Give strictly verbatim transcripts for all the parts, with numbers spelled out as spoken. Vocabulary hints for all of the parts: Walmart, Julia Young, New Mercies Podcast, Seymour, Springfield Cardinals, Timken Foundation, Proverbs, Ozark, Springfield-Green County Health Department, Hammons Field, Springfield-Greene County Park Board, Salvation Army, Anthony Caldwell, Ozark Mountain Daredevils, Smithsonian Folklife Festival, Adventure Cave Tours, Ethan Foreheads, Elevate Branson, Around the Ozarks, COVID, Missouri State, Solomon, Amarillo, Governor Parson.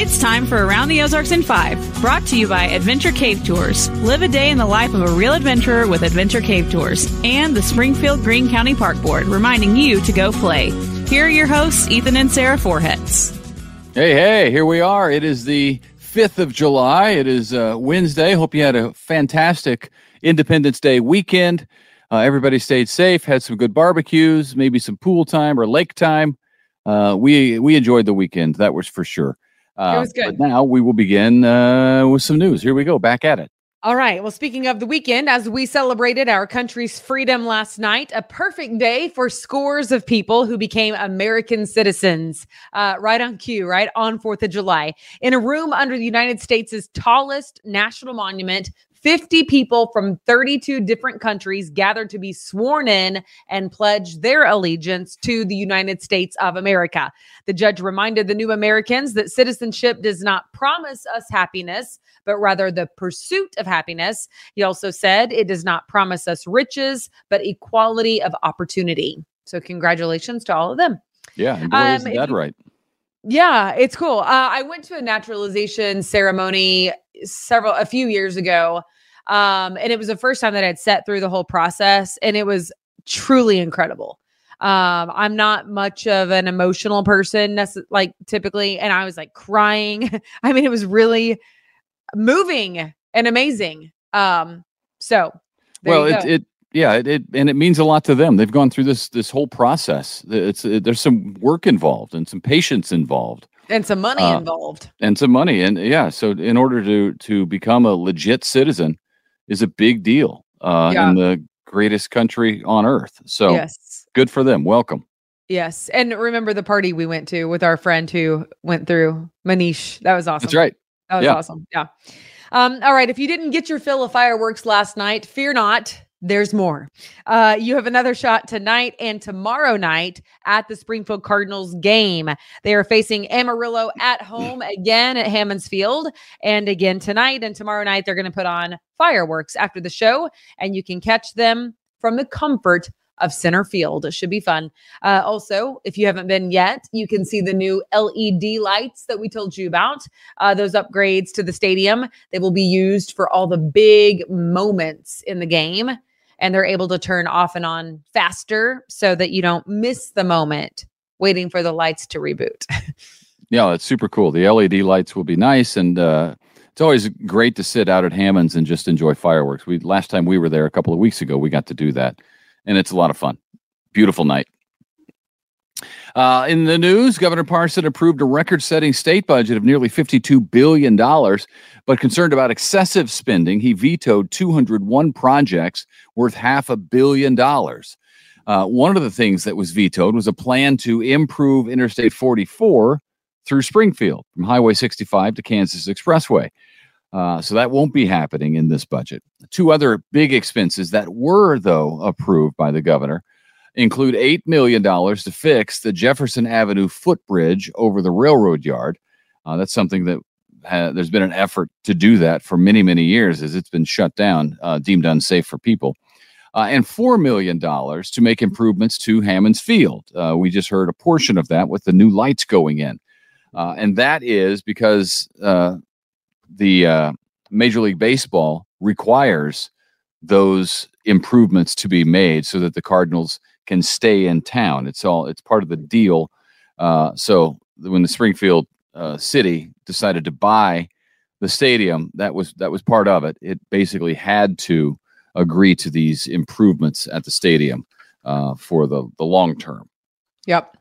It's time for Around the Ozarks in five, brought to you by Adventure Cave Tours. Live a day in the life of a real adventurer with Adventure Cave Tours and the Springfield-Green County Park Board, reminding you to go play. Here are your hosts, Ethan and Sarah Foreheads. Hey, hey, here we are. It is the fifth of July. It is uh, Wednesday. Hope you had a fantastic Independence Day weekend. Uh, everybody stayed safe, had some good barbecues, maybe some pool time or lake time. Uh, we we enjoyed the weekend. That was for sure. Uh, it was good. But now we will begin uh, with some news. Here we go. Back at it. All right. Well, speaking of the weekend, as we celebrated our country's freedom last night, a perfect day for scores of people who became American citizens, uh, right on cue, right on fourth of July. In a room under the United States' tallest national monument, fifty people from thirty-two different countries gathered to be sworn in and pledge their allegiance to the United States of America. The judge reminded the new Americans that citizenship does not promise us happiness, but rather the pursuit of happiness. He also said it does not promise us riches, but equality of opportunity. So congratulations to all of them. Yeah, and boy, um, isn't that right? Yeah, it's cool. Uh, I went to a naturalization ceremony several, a few years ago. Um, and it was the first time that I'd sat through the whole process, and it was truly incredible. Um, I'm not much of an emotional person, nece- like typically. And I was like crying. I mean, it was really moving and amazing. Um, so well, it, it, yeah, it, it, and it means a lot to them. They've gone through this, this whole process. It's, it, there's some work involved and some patience involved. And some money uh, involved. And some money. And yeah, so in order to to become a legit citizen is a big deal uh, yeah. in the greatest country on earth. So yes. Good for them. Welcome. Yes. And remember the party we went to with our friend who went through, Manish. That was awesome. That's right. That was yeah. awesome. Yeah. Um, all right. If you didn't get your fill of fireworks last night, fear not. There's more. Uh, you have another shot tonight and tomorrow night at the Springfield Cardinals game. They are facing Amarillo at home again at Hammons Field. And again tonight and tomorrow night, they're going to put on fireworks after the show. And you can catch them from the comfort of center field. It should be fun. Uh, also, if you haven't been yet, you can see the new L E D lights that we told you about. Uh, those upgrades to the stadium, they will be used for all the big moments in the game. And they're able to turn off and on faster so that you don't miss the moment waiting for the lights to reboot. Yeah, that's super cool. The L E D lights will be nice. And uh, it's always great to sit out at Hammons and just enjoy fireworks. We Last time we were there a couple of weeks ago, we got to do that. And it's a lot of fun. Beautiful night. Uh, in the news, Governor Parson approved a record-setting state budget of nearly fifty-two billion dollars, but concerned about excessive spending, he vetoed two hundred one projects worth half a billion dollars. Uh, one of the things that was vetoed was a plan to improve Interstate forty-four through Springfield from Highway sixty-five to Kansas Expressway. Uh, so that won't be happening in this budget. Two other big expenses that were, though, approved by the governor include eight million dollars to fix the Jefferson Avenue footbridge over the railroad yard. Uh, that's something that ha- there's been an effort to do that for many, many years as it's been shut down, uh, deemed unsafe for people. Uh, and four million dollars to make improvements to Hammons Field. Uh, we just heard a portion of that with the new lights going in. Uh, and that is because uh, the uh, Major League Baseball requires those improvements to be made so that the Cardinals can stay in town. It's all, it's part of the deal. Uh, so when the Springfield uh, city decided to buy the stadium, that was, that was part of it. It basically had to agree to these improvements at the stadium uh, for the, the long term. Yep.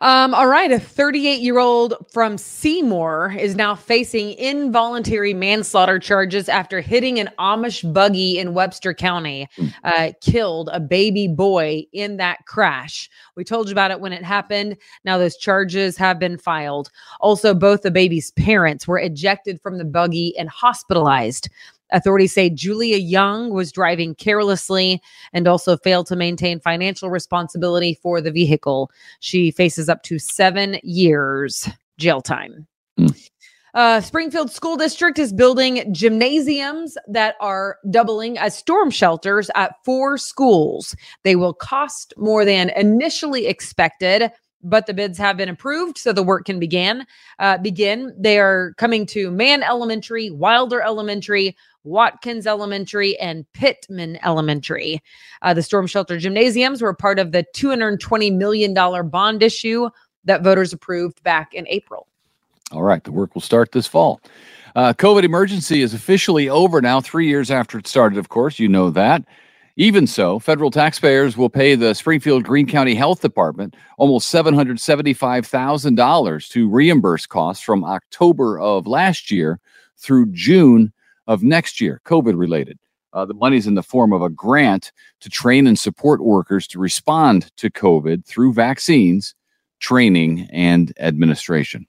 Um, all right. A thirty-eight-year-old from Seymour is now facing involuntary manslaughter charges after hitting an Amish buggy in Webster County, uh, killed a baby boy in that crash. We told you about it when it happened. Now those charges have been filed. Also, both the baby's parents were ejected from the buggy and hospitalized. Authorities say Julia Young was driving carelessly and also failed to maintain financial responsibility for the vehicle. She faces up to seven years jail time. Mm. Uh, Springfield School District is building gymnasiums that are doubling as storm shelters at four schools. They will cost more than initially expected, but the bids have been approved, so the work can begin. Uh, begin. They are coming to Mann Elementary, Wilder Elementary, Watkins Elementary, and Pittman Elementary. Uh, the storm shelter gymnasiums were part of the two hundred twenty million dollars bond issue that voters approved back in April. All right, the work will start this fall. Uh, COVID emergency is officially over now, three years after it started, of course. You know that. Even so, federal taxpayers will pay the Springfield-Green County Health Department almost seven hundred seventy-five thousand dollars to reimburse costs from October of last year through June of next year, COVID-related. Uh, the money's in the form of a grant to train and support workers to respond to COVID through vaccines, training, and administration.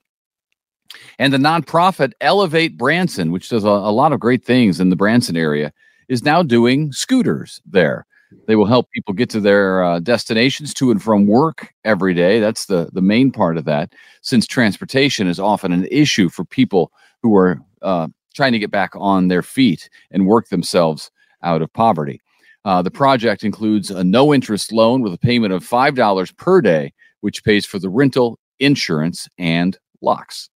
And the nonprofit Elevate Branson, which does a, a lot of great things in the Branson area, is now doing scooters there. They will help people get to their uh, destinations, to and from work every day. That's the, the main part of that, since transportation is often an issue for people who are uh, trying to get back on their feet and work themselves out of poverty. Uh, the project includes a no-interest loan with a payment of five dollars per day, which pays for the rental, insurance, and locks.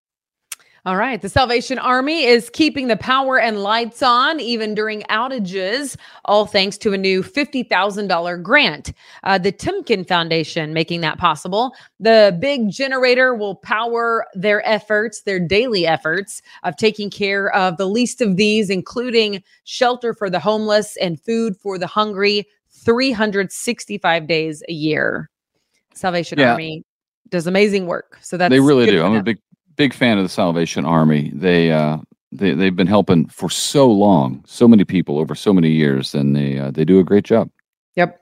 All right. The Salvation Army is keeping the power and lights on even during outages, all thanks to a new fifty thousand dollars grant. Uh, the Timken Foundation making that possible. The big generator will power their efforts, their daily efforts of taking care of the least of these, including shelter for the homeless and food for the hungry, three hundred sixty-five days a year. Salvation yeah. Army does amazing work. So that's They really do. I'm a big Big fan of the Salvation Army. They, uh, they, they've been helping for so long, so many people over so many years, and they, uh, they do a great job. Yep.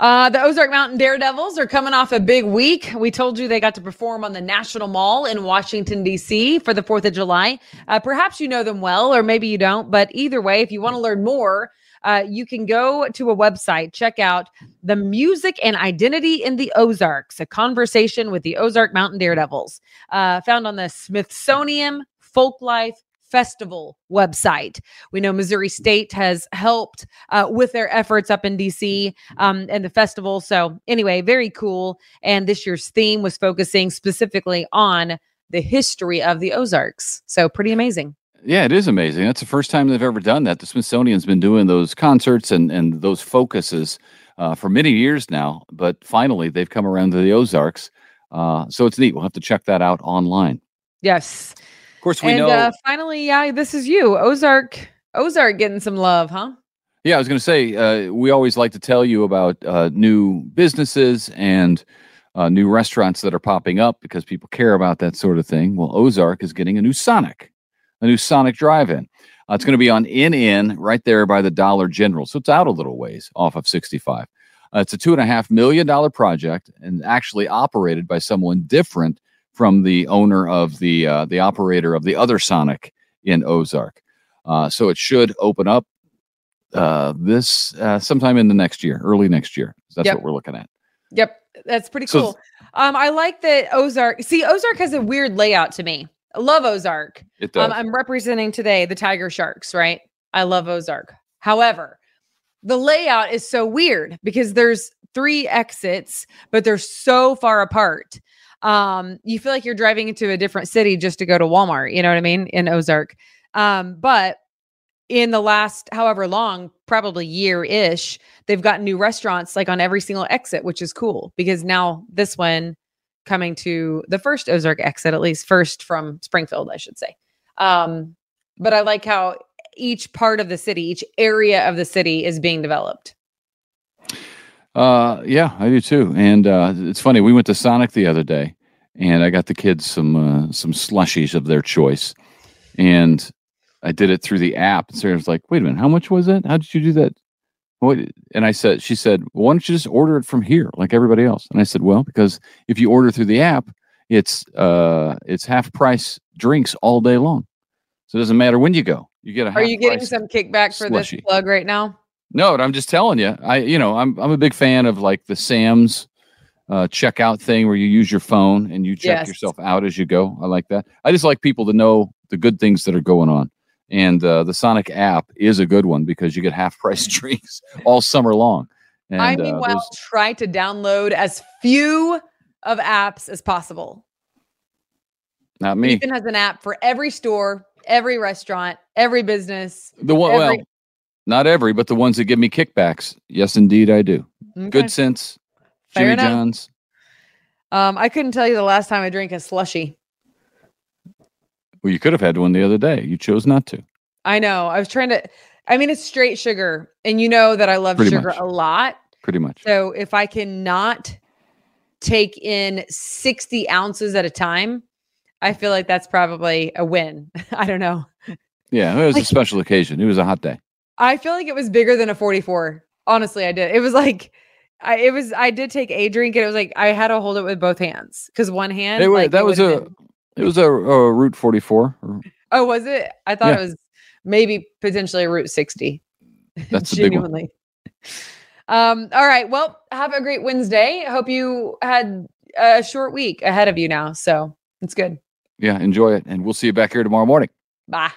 Uh, the Ozark Mountain Daredevils are coming off a big week. We told you they got to perform on the National Mall in Washington, D C for the fourth of July. Uh, perhaps you know them well, or maybe you don't, but either way, if you want to learn more, Uh, you can go to a website, check out The Music and Identity in the Ozarks, a conversation with the Ozark Mountain Daredevils, uh, found on the Smithsonian Folklife Festival website. We know Missouri State has helped uh, with their efforts up in D C um, and the festival. So anyway, very cool. And this year's theme was focusing specifically on the history of the Ozarks. So pretty amazing. Yeah, it is amazing. That's the first time they've ever done that. The Smithsonian's been doing those concerts and, and those focuses uh, for many years now, but finally they've come around to the Ozarks. Uh, so it's neat. We'll have to check that out online. Yes. Of course, we and, know. And uh, finally, yeah, this is you. Ozark, Ozark getting some love, huh? Yeah, I was going to say, uh, we always like to tell you about uh, new businesses and uh, new restaurants that are popping up because people care about that sort of thing. Well, Ozark is getting a new Sonic. A new Sonic Drive-In. Uh, it's going to be on Inn-Inn right there by the Dollar General. So it's out a little ways off of sixty-five. Uh, it's a two point five million dollars project and actually operated by someone different from the owner of the, uh, the operator of the other Sonic in Ozark. Uh, so it should open up uh, this uh, sometime in the next year, early next year. That's yep. what we're looking at. Yep. That's pretty cool. So, um, I like that Ozark. See, Ozark has a weird layout to me. I love Ozark. It does. Um, I'm representing today the Tiger Sharks, right? I love Ozark. However, the layout is so weird because there's three exits, but they're so far apart. Um, you feel like you're driving into a different city just to go to Walmart. You know what I mean? In Ozark. Um, but in the last, however long, probably year-ish, they've gotten new restaurants like on every single exit, which is cool because now this one coming to the first Ozark exit, at least first from Springfield, I should say. Um, but I like how each part of the city, each area of the city is being developed. Uh, yeah, I do too. And uh, it's funny, we went to Sonic the other day and I got the kids some, uh, some slushies of their choice. And I did it through the app. And Sarah was like, wait a minute, how much was it? How did you do that? What? And I said, she said, well, why don't you just order it from here like everybody else? And I said, well, because if you order through the app, it's uh, it's half price drinks all day long. So it doesn't matter when you go, you get a. Are you getting some kickback for slushy. This plug right now? No, but I'm just telling you, I you know I'm I'm a big fan of like the Sam's uh, checkout thing where you use your phone and you check yes. yourself out as you go. I like that. I just like people to know the good things that are going on. And uh, the Sonic app is a good one because you get half-price drinks all summer long. And, I meanwhile uh, try to download as few of apps as possible. Not me. Ethan has an app for every store, every restaurant, every business. The one, every well, not every, but the ones that give me kickbacks. Yes, indeed, I do. Okay. Good Sense, Fair Jimmy enough. John's. Um, I couldn't tell you the last time I drank a slushie. Well, you could have had one the other day. You chose not to. I know. I was trying to. I mean, it's straight sugar, and you know that I love Pretty sugar much. a lot. Pretty much. So if I cannot take in sixty ounces at a time, I feel like that's probably a win. I don't know. Yeah, it was like a special occasion. It was a hot day. I feel like it was bigger than a forty-four. Honestly, I did. It was like, I it was. I did take a drink, and it was like I had to hold it with both hands because one hand. It was, like, that it was a. Been. It was a, a Route forty-four. Oh, was it? I thought yeah. it was maybe potentially a Route sixty. That's genuinely. A big one. Um. All right. Well, have a great Wednesday. Hope you had a short week ahead of you now, so it's good. Yeah, enjoy it, and we'll see you back here tomorrow morning. Bye.